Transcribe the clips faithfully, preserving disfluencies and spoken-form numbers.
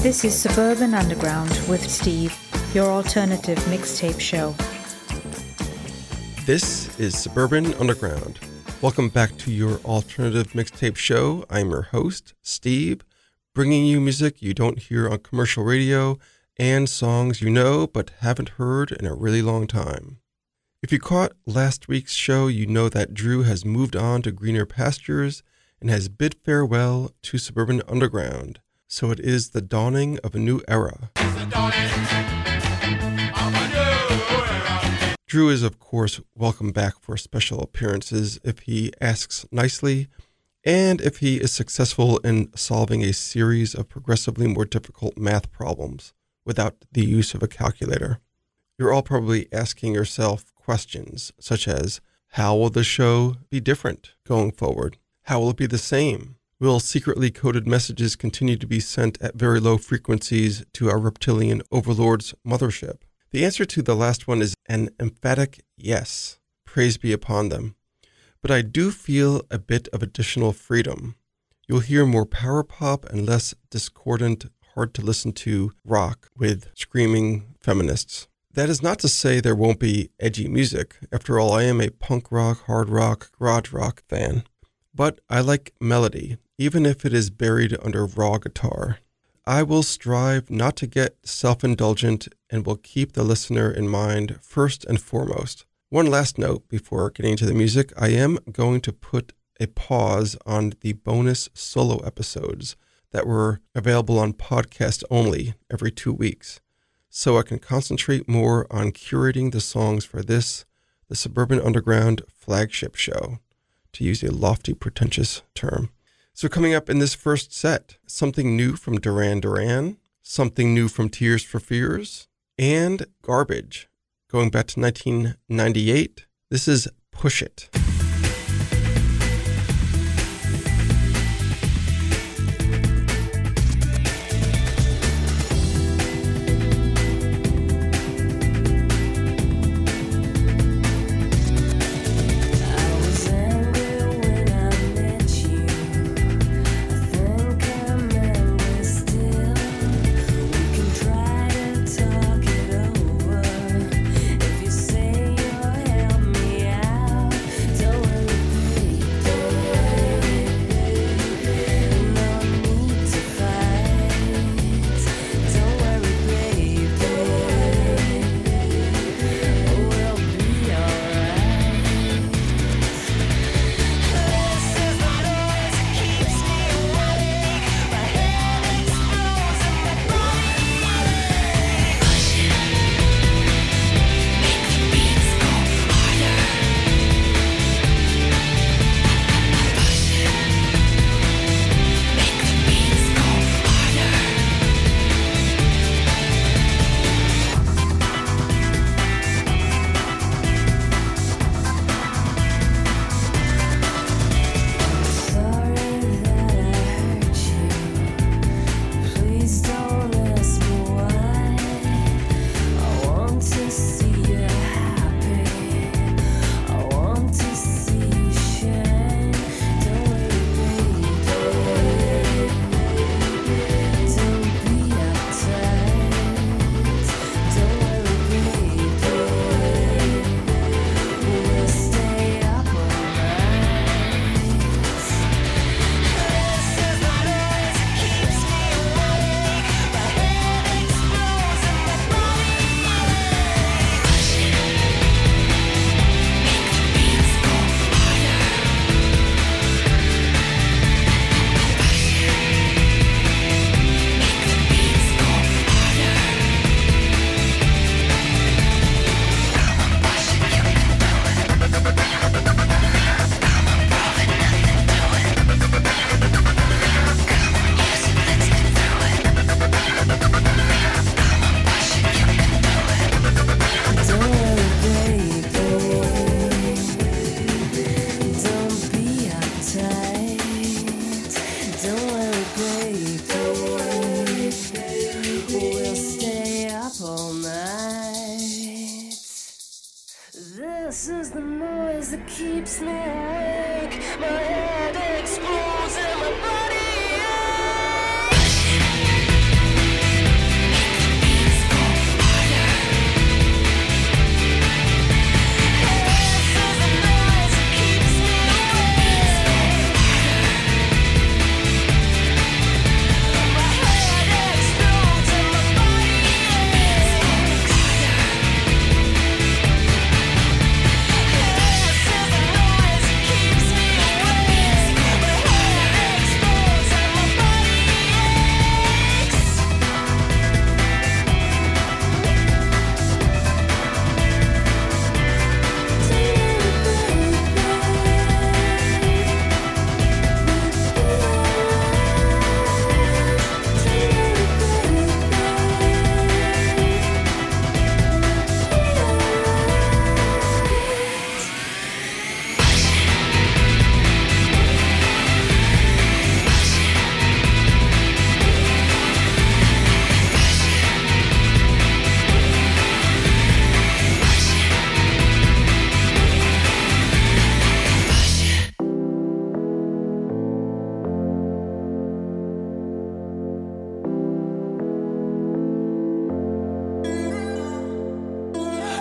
This is Suburban Underground with Steve, your alternative mixtape show. This is Suburban Underground. Welcome back to your alternative mixtape show. I'm your host, Steve, bringing you music you don't hear on commercial radio and songs you know but haven't heard in a really long time. If you caught last week's show, you know that Drew has moved on to greener pastures and has bid farewell to Suburban Underground. So it is the dawning of a new era. It's the dawning of a new era. Drew is, of course, welcome back for special appearances if he asks nicely and if he is successful in solving a series of progressively more difficult math problems without the use of a calculator. You're all probably asking yourself questions such as, how will the show be different going forward? How will it be the same? Will secretly coded messages continue to be sent at very low frequencies to our reptilian overlord's mothership? The answer to the last one is an emphatic yes. Praise be upon them. But I do feel a bit of additional freedom. You'll hear more power pop and less discordant, hard to listen to rock with screaming feminists. That is not to say there won't be edgy music. After all, I am a punk rock, hard rock, garage rock fan. But I like melody, even if it is buried under raw guitar. I will strive not to get self-indulgent and will keep the listener in mind first and foremost. One last note before getting to the music. I am going to put a pause on the bonus solo episodes that were available on podcast only every two weeks, so I can concentrate more on curating the songs for this, the Suburban Underground flagship show, to use a lofty, pretentious term. So coming up in this first set, something new from Duran Duran, something new from Tears for Fears, and Garbage. Going back to nineteen ninety-eight, this is Push It. Explodes in my body. Yeah.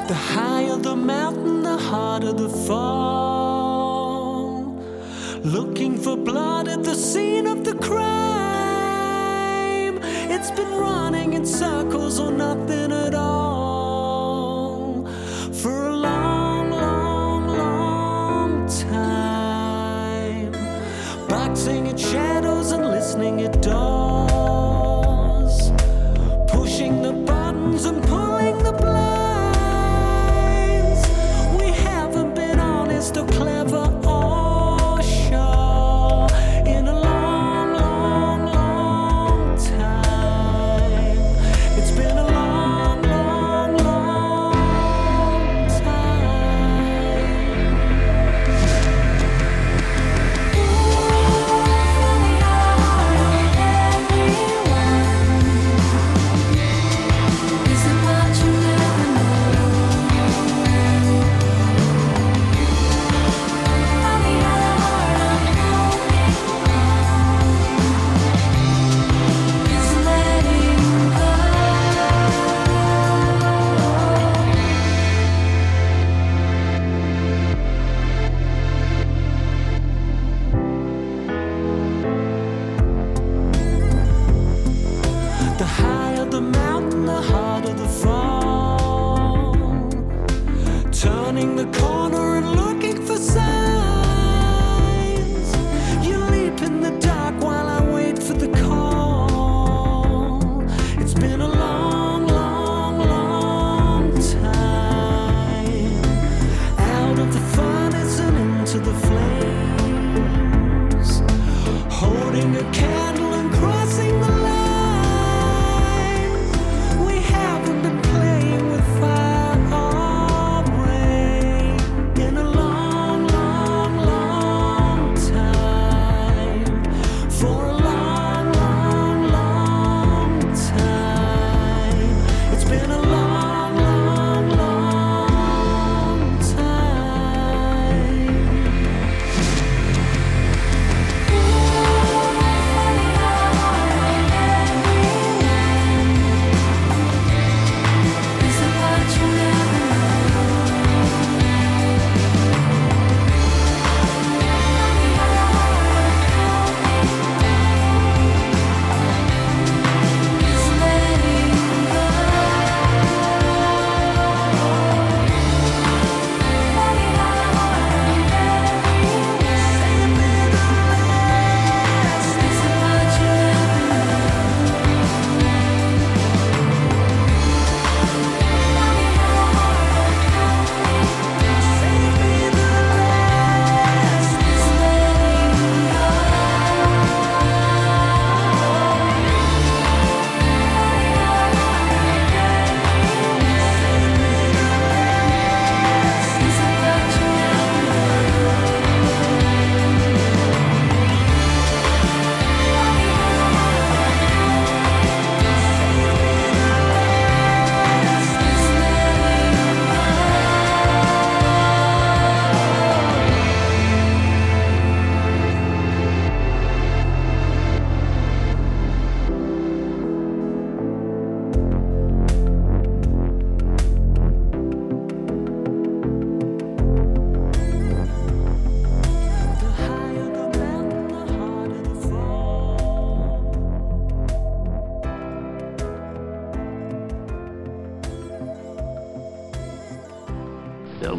The higher the mountain, the harder the fall. Looking for blood at the scene of the crime. It's been running in circles or nothing at all for a long, long, long time. Boxing at shadows and listening at doors, pushing the buttons and pulling the blinds. So clever or sure in a long, long, long time. It's been a long, long, long time. Is it what you never know?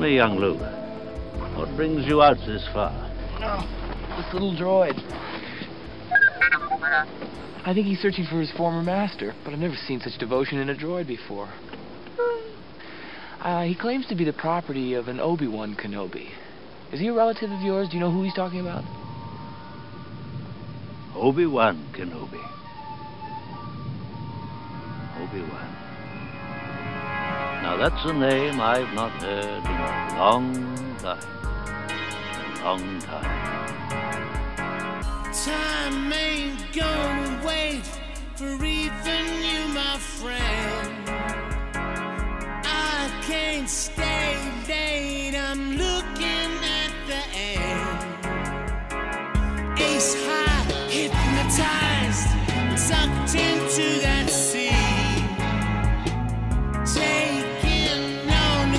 Young Luke, what brings you out this far? Oh, this little droid. I think he's searching for his former master, but I've never seen such devotion in a droid before. Uh, he claims to be the property of an Obi-Wan Kenobi. Is he a relative of yours? Do you know who he's talking about? Obi-Wan Kenobi. Obi-Wan. Now that's a name I've not heard in a long time, a long time. Time ain't gonna wait for even you, my friend. I can't stay late, I'm looking at the end. Ace high, hypnotized, sucked into that sea. Take taking on the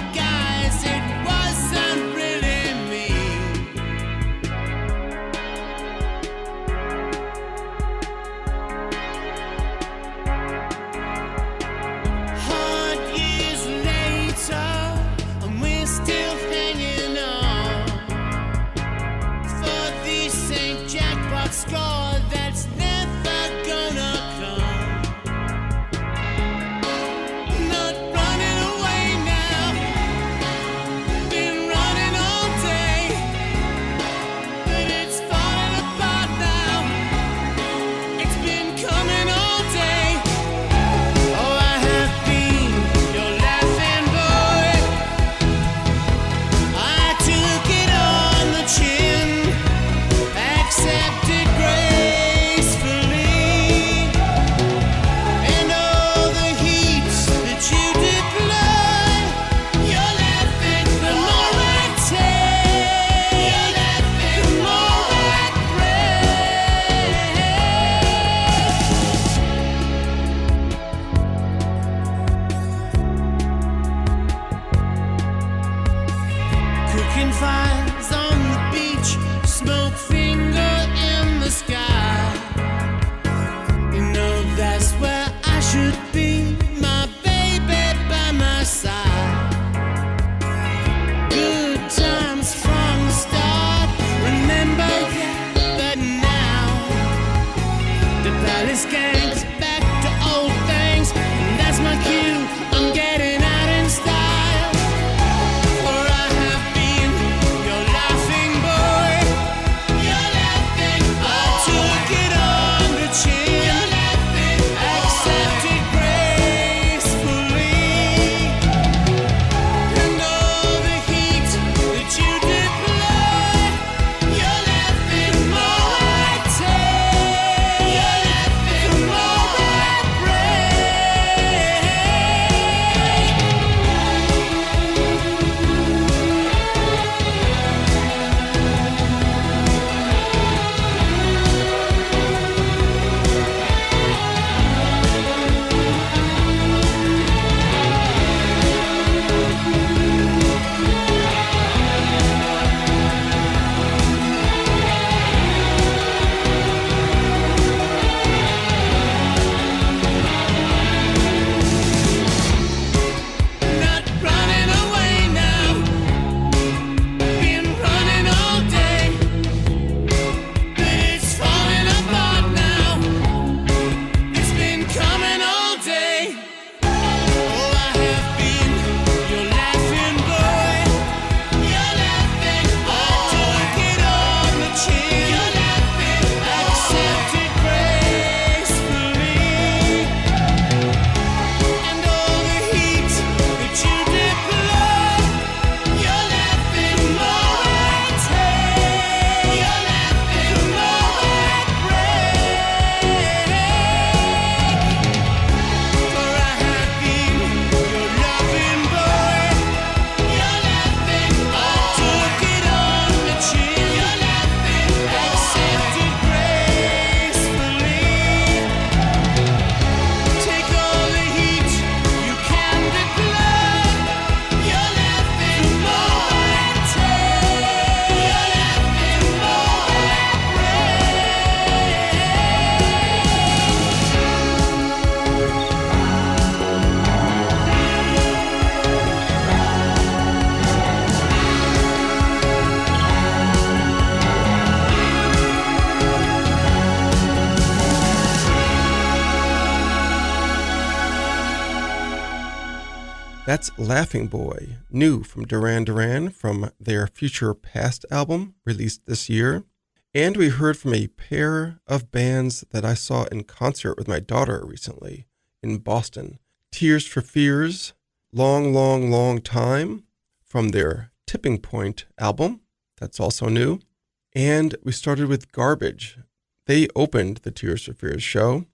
That's Laughing Boy, new from Duran Duran from their Future Past album released this year. And we heard from a pair of bands that I saw in concert with my daughter recently in Boston. Tears for Fears, Long, Long, Long Time from their Tipping Point album. That's also new. And we started with Garbage. They opened the Tears for Fears show,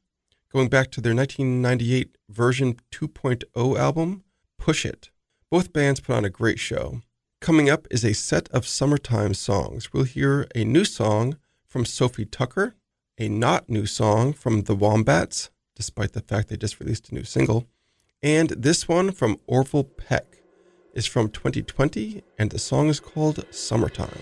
going back to their nineteen ninety-eight version two point oh album, Push It. Both bands put on a great show. Coming up is a set of summertime songs. We'll hear a new song from Sophie Tucker, a not new song from The Wombats, despite the fact they just released a new single. And this one from Orville Peck is from twenty twenty, and the song is called Summertime.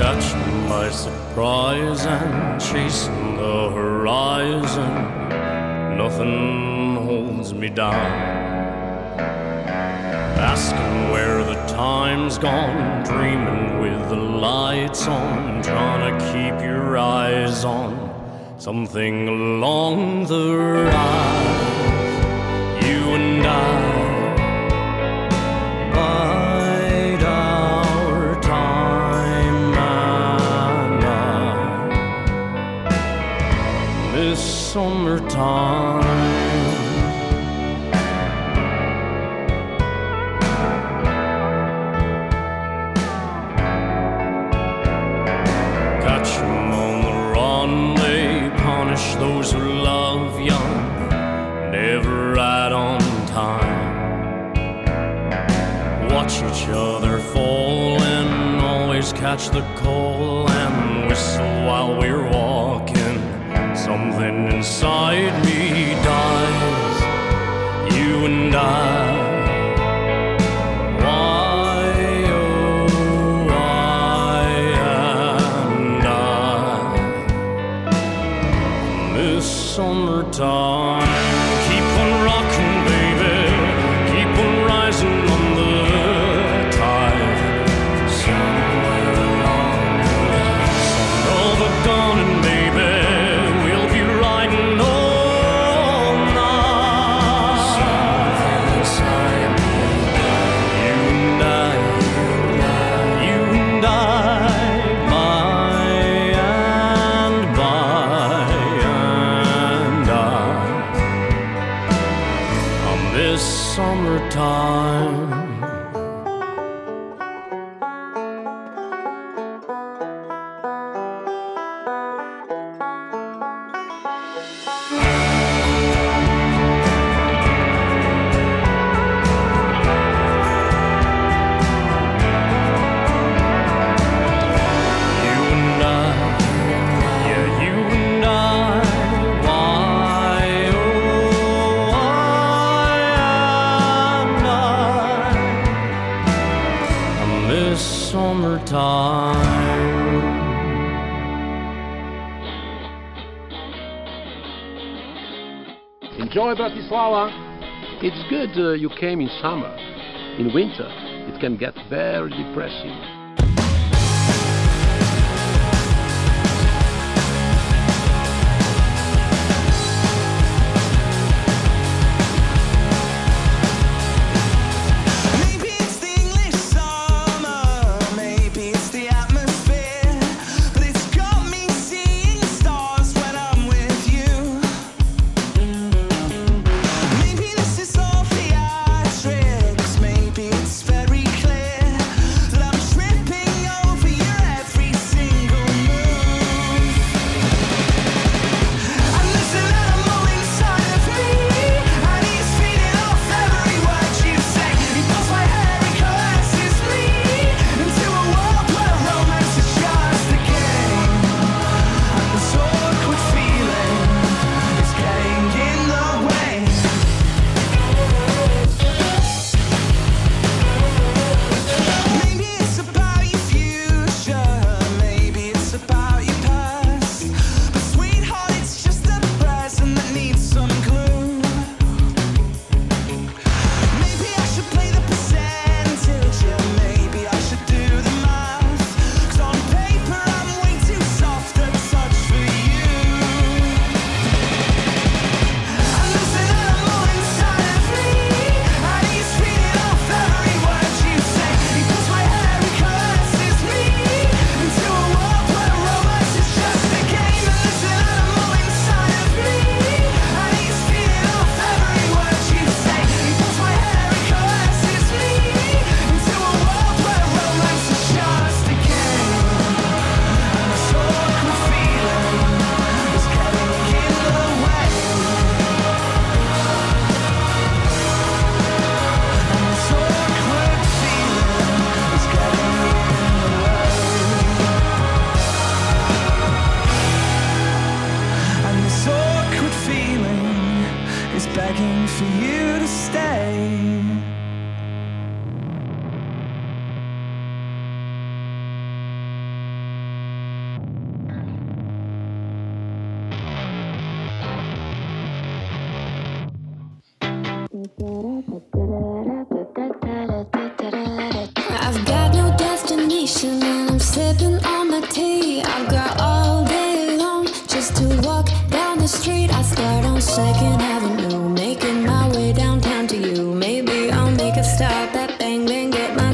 Catching my surprise and chasing the horizon, nothing holds me down. Asking where the time's gone, dreaming with the lights on, trying to keep your eyes on something along the rise. You and I summertime. Catch 'em on the run, they punish those who love young, never right on time. Watch each other fall and always catch the call and whistle while we're walking. Something inside me dies, you and I. Why, oh, I and I. This summertime, keep on rocking, baby. Keep on rising on the tide. Somewhere along the line, sun over gone and baby. Enjoy Bratislava. It's good uh, you came in summer. In winter, it can get very depressing. Trip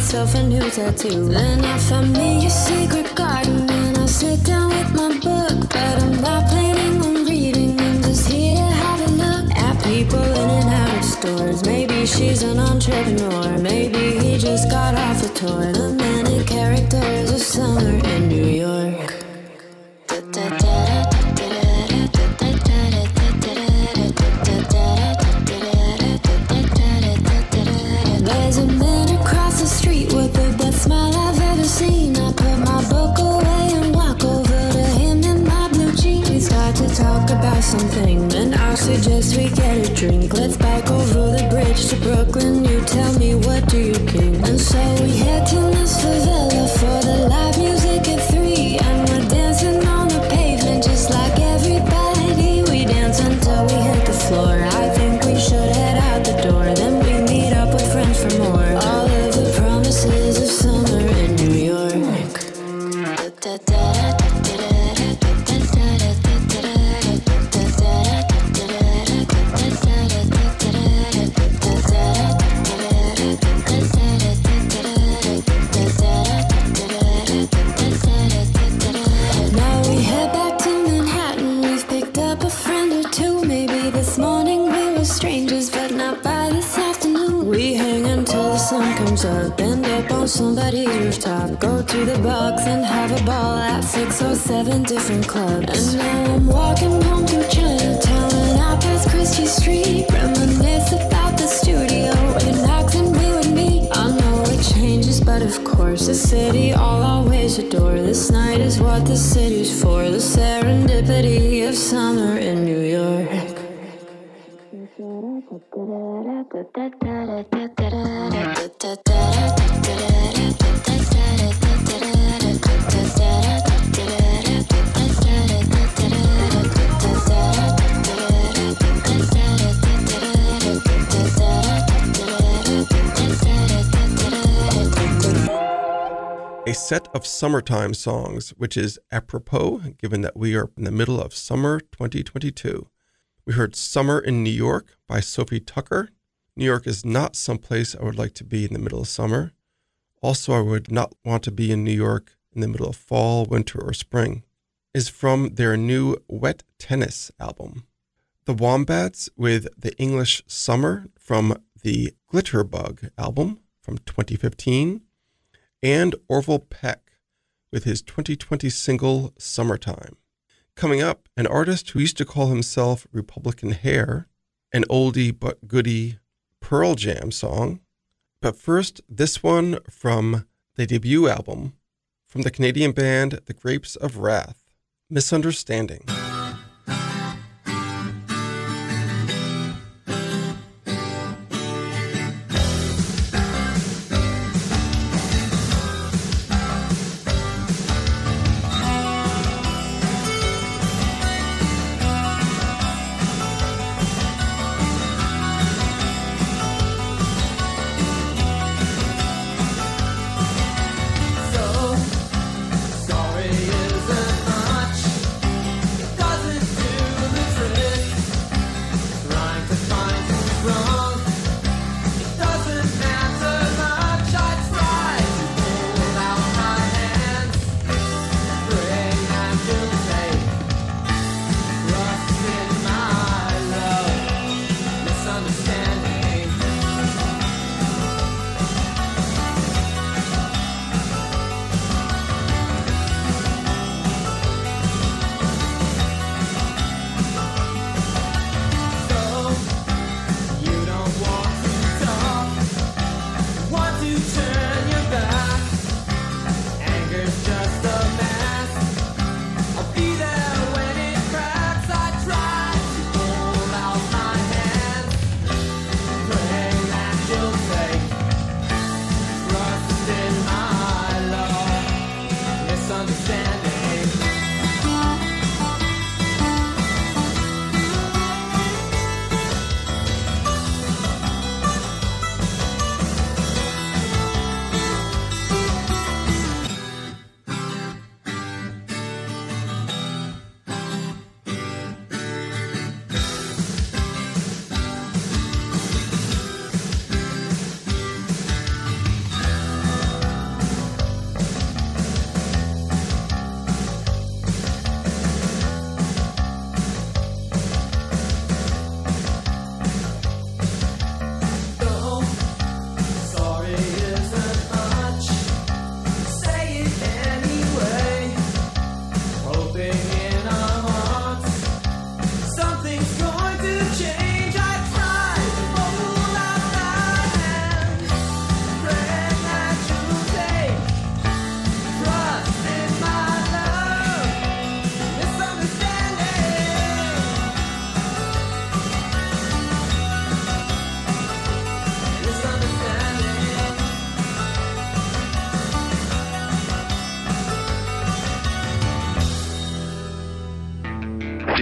myself a new tattoo. Then I found me a secret garden and I sit down with my book. But I'm not planning on reading, I'm just here to have a look at people in and out of stores. Maybe she's an entrepreneur, maybe he just got off a tour. The many characters of summer in New York. Something, then I'll suggest we get a drink. Let's bike over the bridge to Brooklyn. You tell me what do you think? And so we head to this favela for the live music at three, and we're dancing on the pavement just like everybody. We dance until we hit the floor. I think we should head out the door. Then we meet up with friends for more. All of the promises of summer in New York. Da, da, da, da. Bend up on somebody's rooftop, go to the box and have a ball at six or seven different clubs. And now I'm walking home through Chinatown and I pass Christie Street, reminisce about the studio in Acton we would meet. I know it changes, but of course the city I'll always adore. This night is what the city's for, the serendipity of summer in New York. A set of summertime songs, which is apropos given that we are in the middle of summer twenty twenty-two. We heard Summer in New York by Sophie Tucker. New York is not someplace I would like to be in the middle of summer. Also, I would not want to be in New York in the middle of fall, winter, or spring. Is from their new Wet Tennis album. The Wombats with The English Summer from the Glitterbug album from twenty fifteen. And Orville Peck with his twenty twenty single Summertime. Coming up, an artist who used to call himself Republican Hair, an oldie but goodie Pearl Jam song. But first, this one from the debut album from the Canadian band The Grapes of Wrath, Misunderstanding.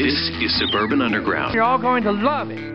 This is Suburban Underground. You're all going to love it.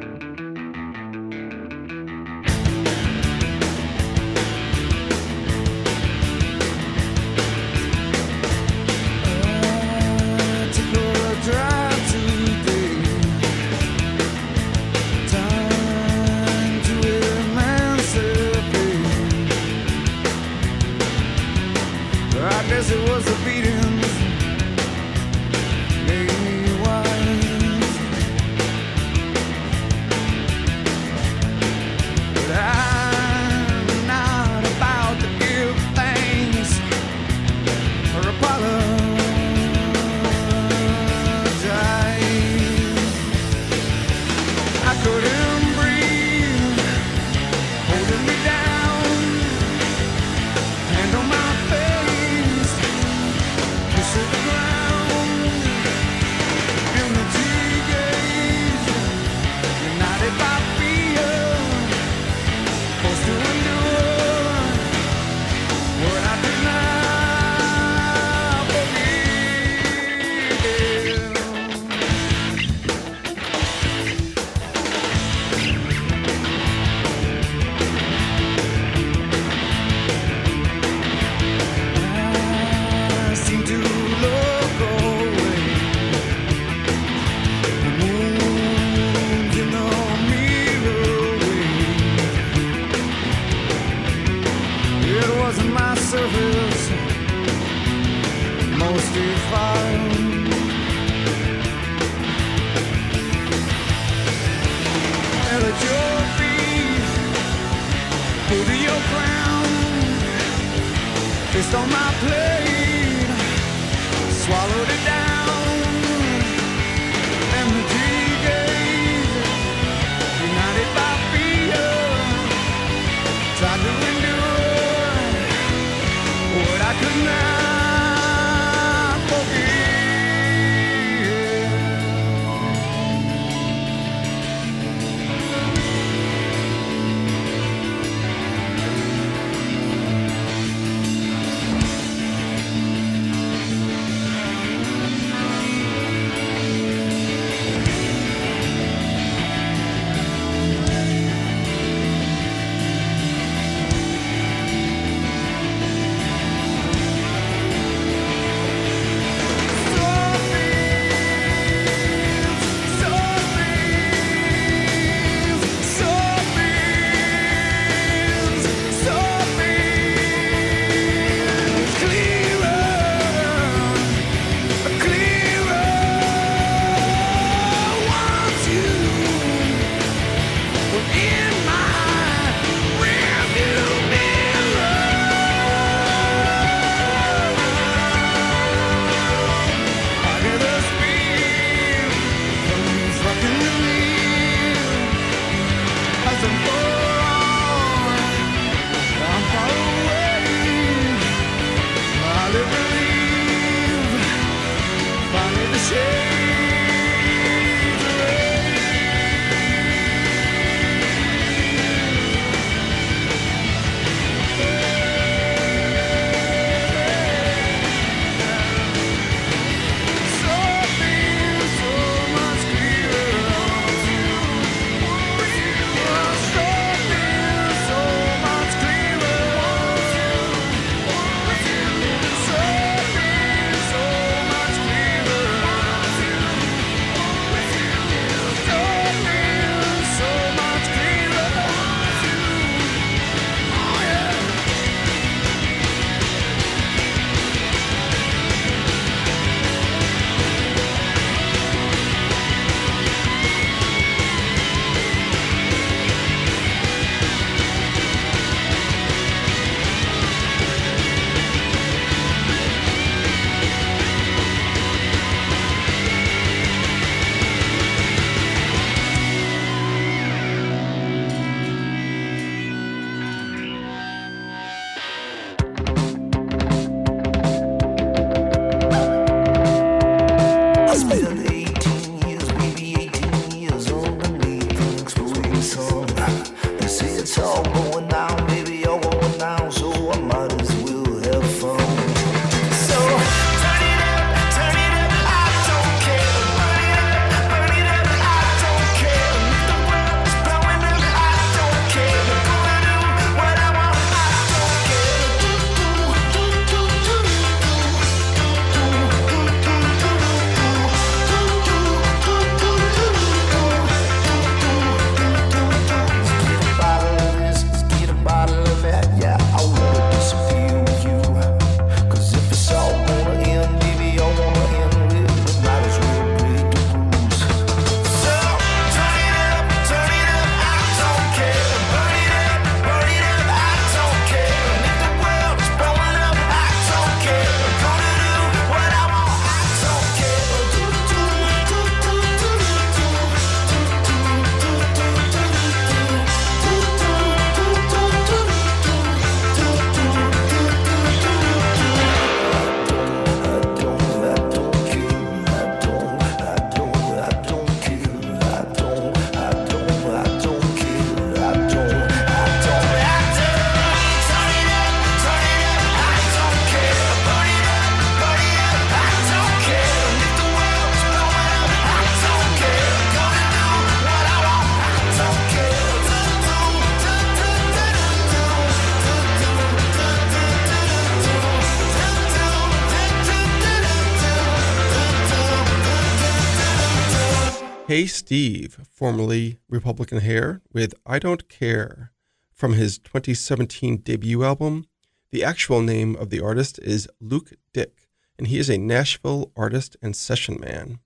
Hey Steve, formerly Republican Hair, with I Don't Care from his twenty seventeen debut album. The actual name of the artist is Luke Dick, and he is a Nashville artist and session man.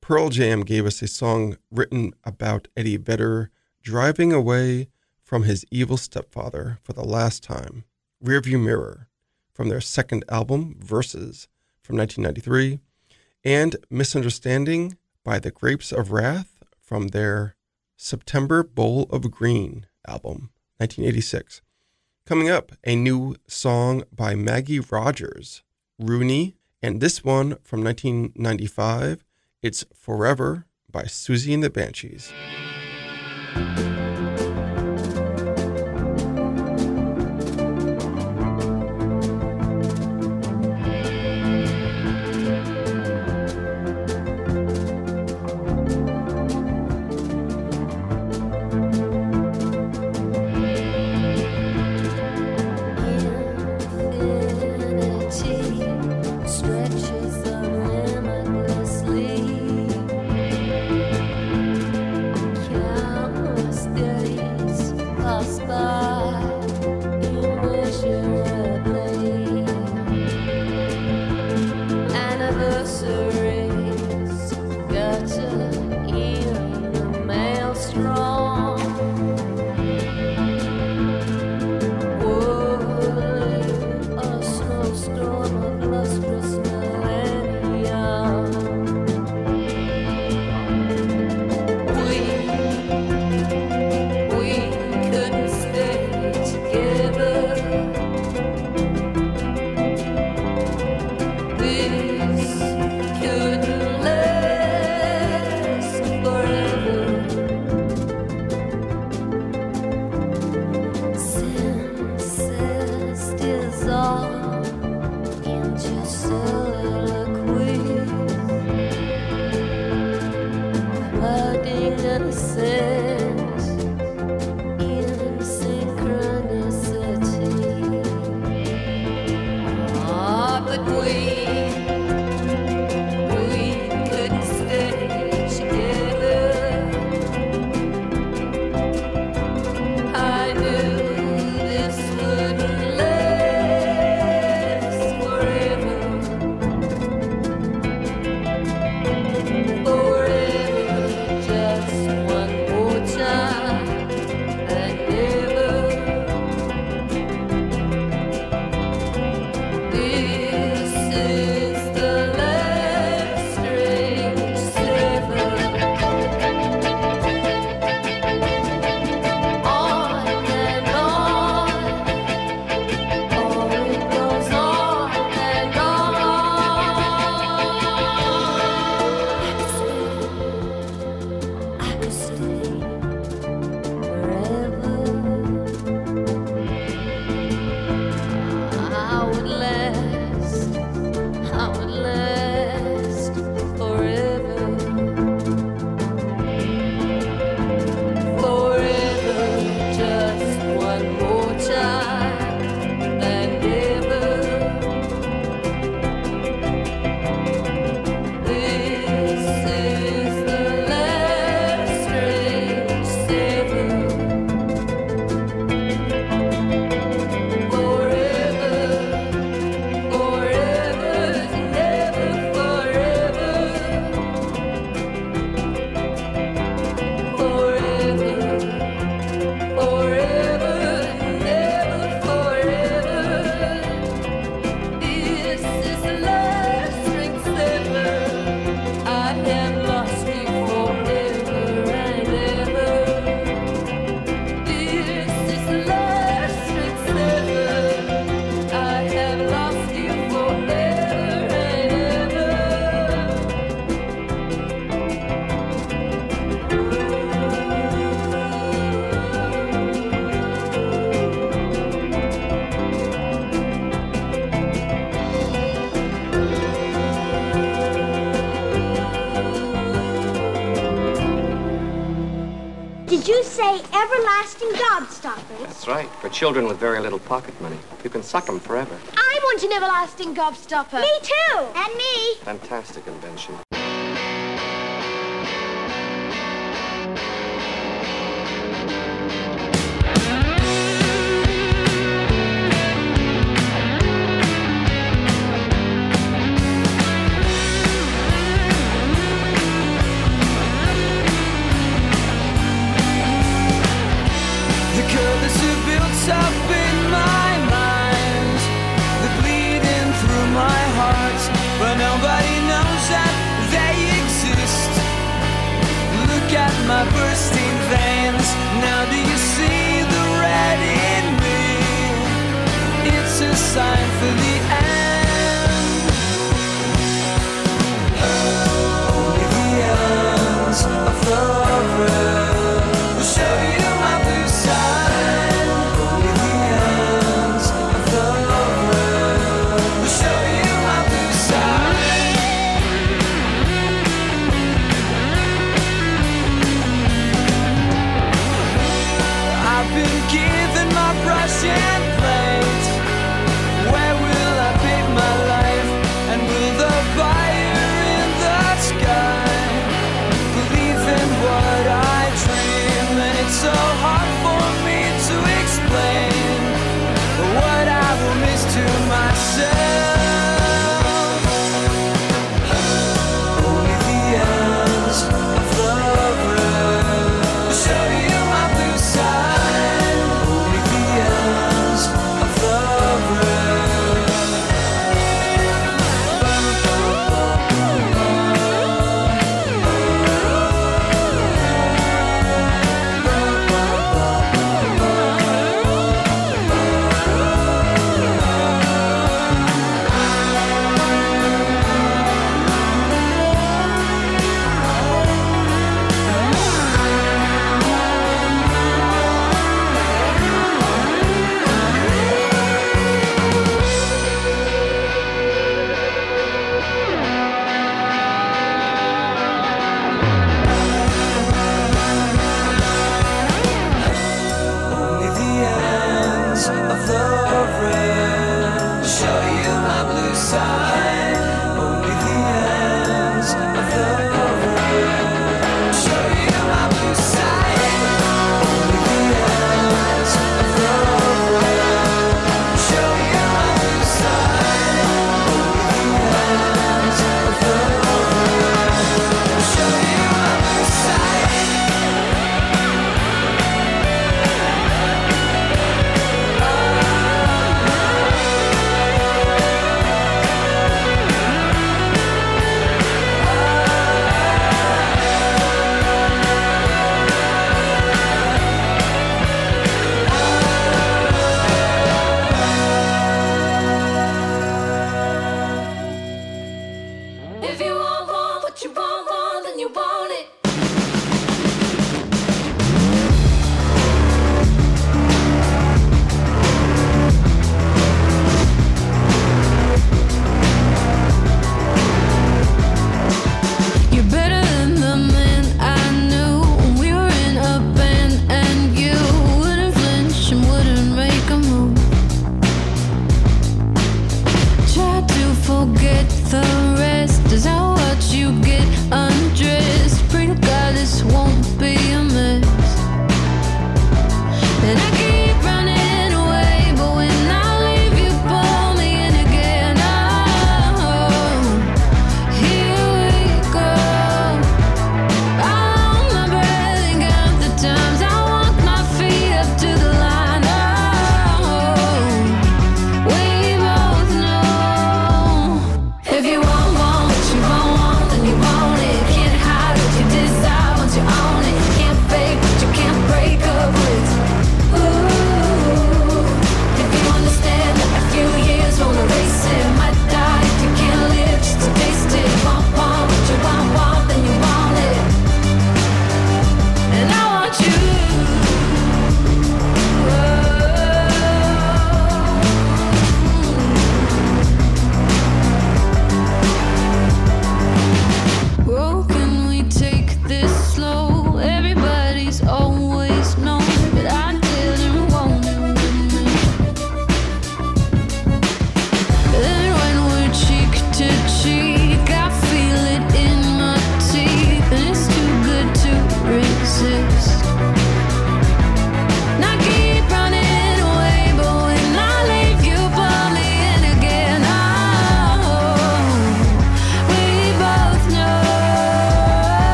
Pearl Jam gave us a song written about Eddie Vedder driving away from his evil stepfather for the last time, Rearview Mirror, from their second album, Versus, from nineteen ninety-three, and Misunderstanding by The Grapes of Wrath from their September Bowl of Green album, nineteen eighty-six. Coming up, a new song by Maggie Rogers, Rooney, and this one from nineteen ninety-five, it's Forever by Siouxsie and the Banshees. For children with very little pocket money. You can suck them forever. I want an everlasting gobstopper. Me too. And me. Fantastic invention.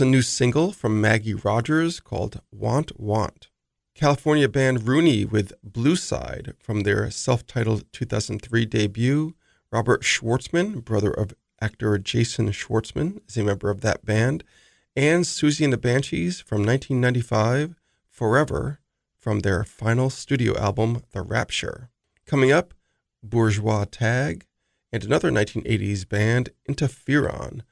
A new single from Maggie Rogers called Want Want. California band Rooney with Blue Side from their self-titled two thousand three debut. Robert Schwartzman, brother of actor Jason Schwartzman, is a member of that band. And Siouxsie and the Banshees from nineteen ninety-five, Forever, from their final studio album, The Rapture. Coming up, Bourgeois Tag and another nineteen eighties band, Interferon.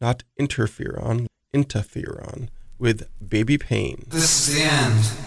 Not Interferon. Interferon with Baby Pain. This is the end.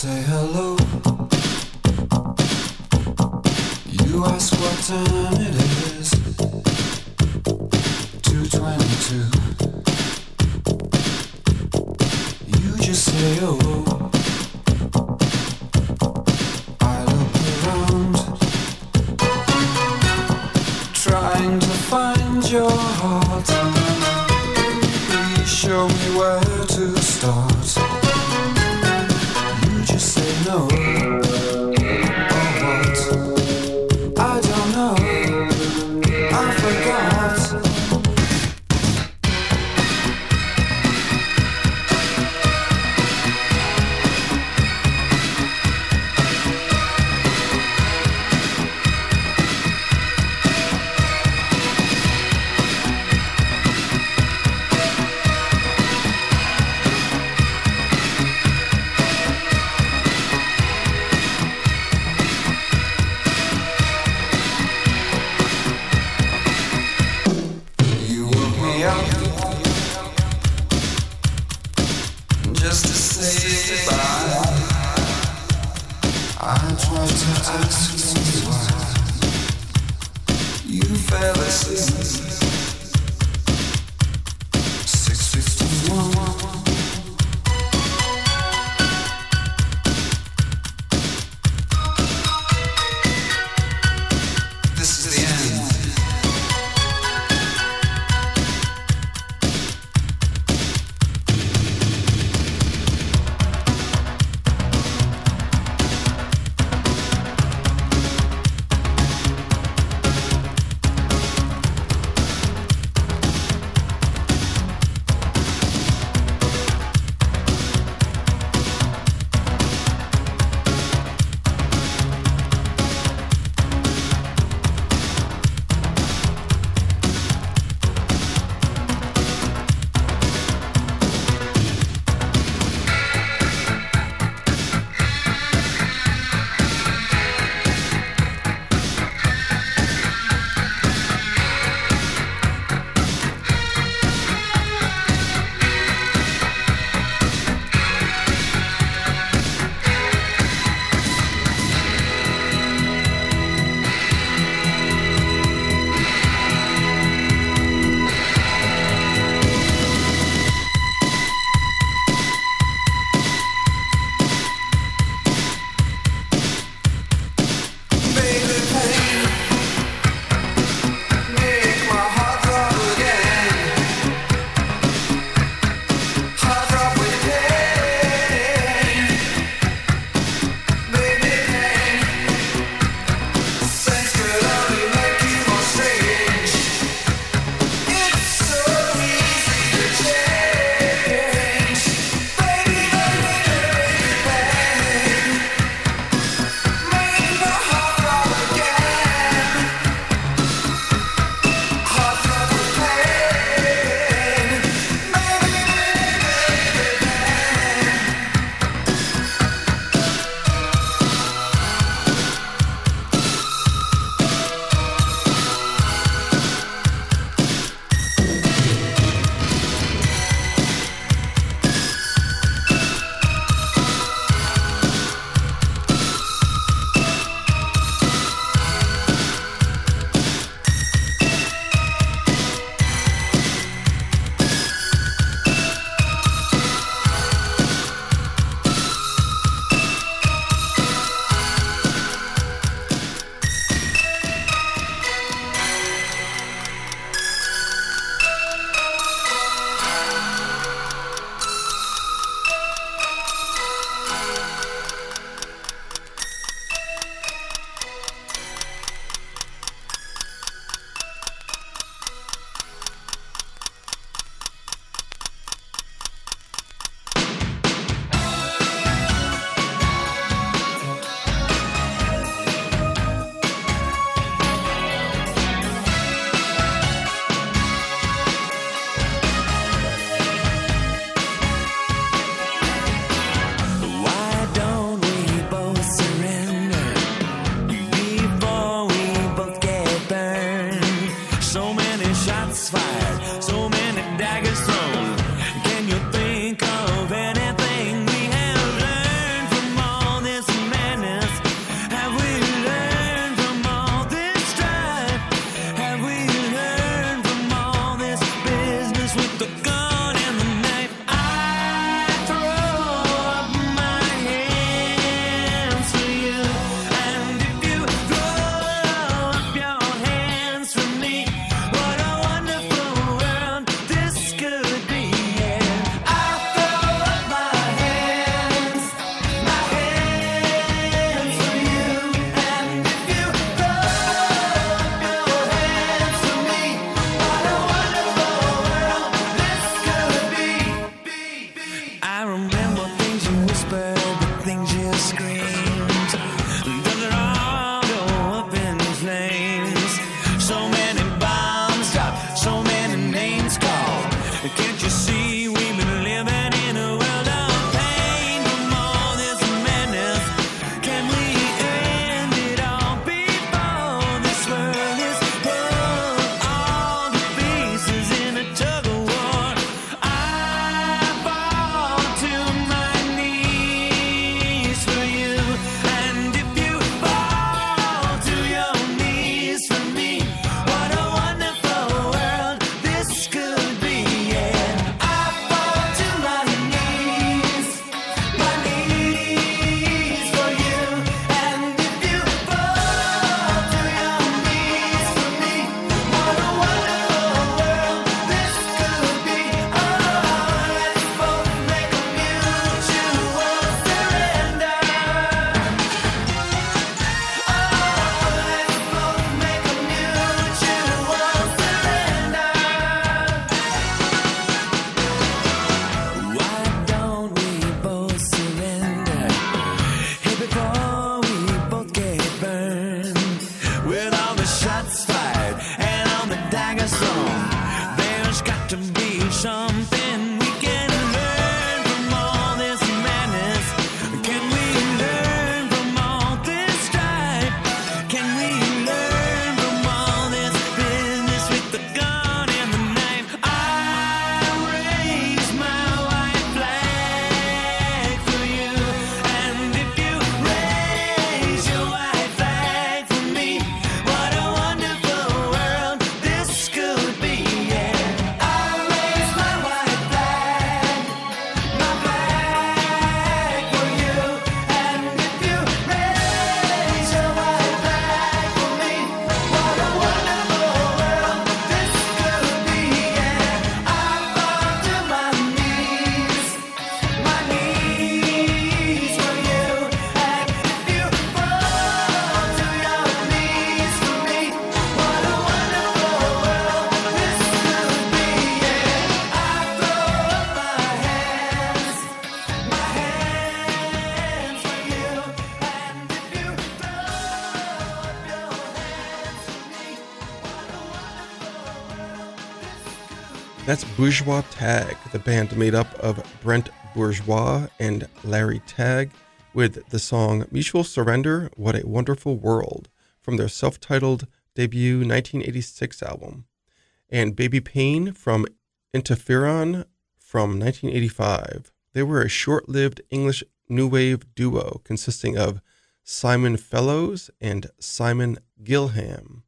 Say hello. You ask what time it is. two twenty-two. You just say oh. I look around, trying to find your heart. Please show me where to start. No, or what? I don't know. I forgot. That's Bourgeois Tag, the band made up of Brent Bourgeois and Larry Tag, with the song Mutual Surrender, What a Wonderful World, from their self-titled debut nineteen eighty-six album, and Baby Pain from Interferon from nineteen eighty-five. They were a short-lived English new wave duo consisting of Simon Fellows and Simon Gilham.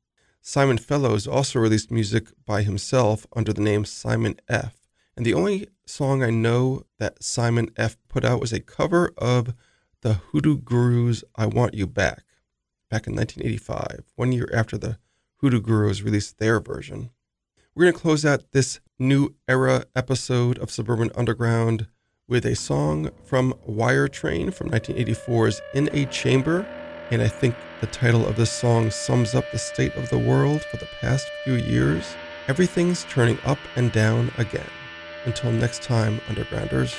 Simon Fellows also released music by himself under the name Simon F. And the only song I know that Simon F put out was a cover of the Hoodoo Gurus' I Want You Back, back in nineteen eighty-five, one year after the Hoodoo Gurus released their version. We're going to close out this new era episode of Suburban Underground with a song from Wire Train from nineteen eighty-four's In a Chamber, and I think the title of this song sums up the state of the world for the past few years. Everything's turning up and down again. Until next time, Undergrounders.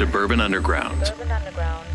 Suburban Underground. Suburban Underground.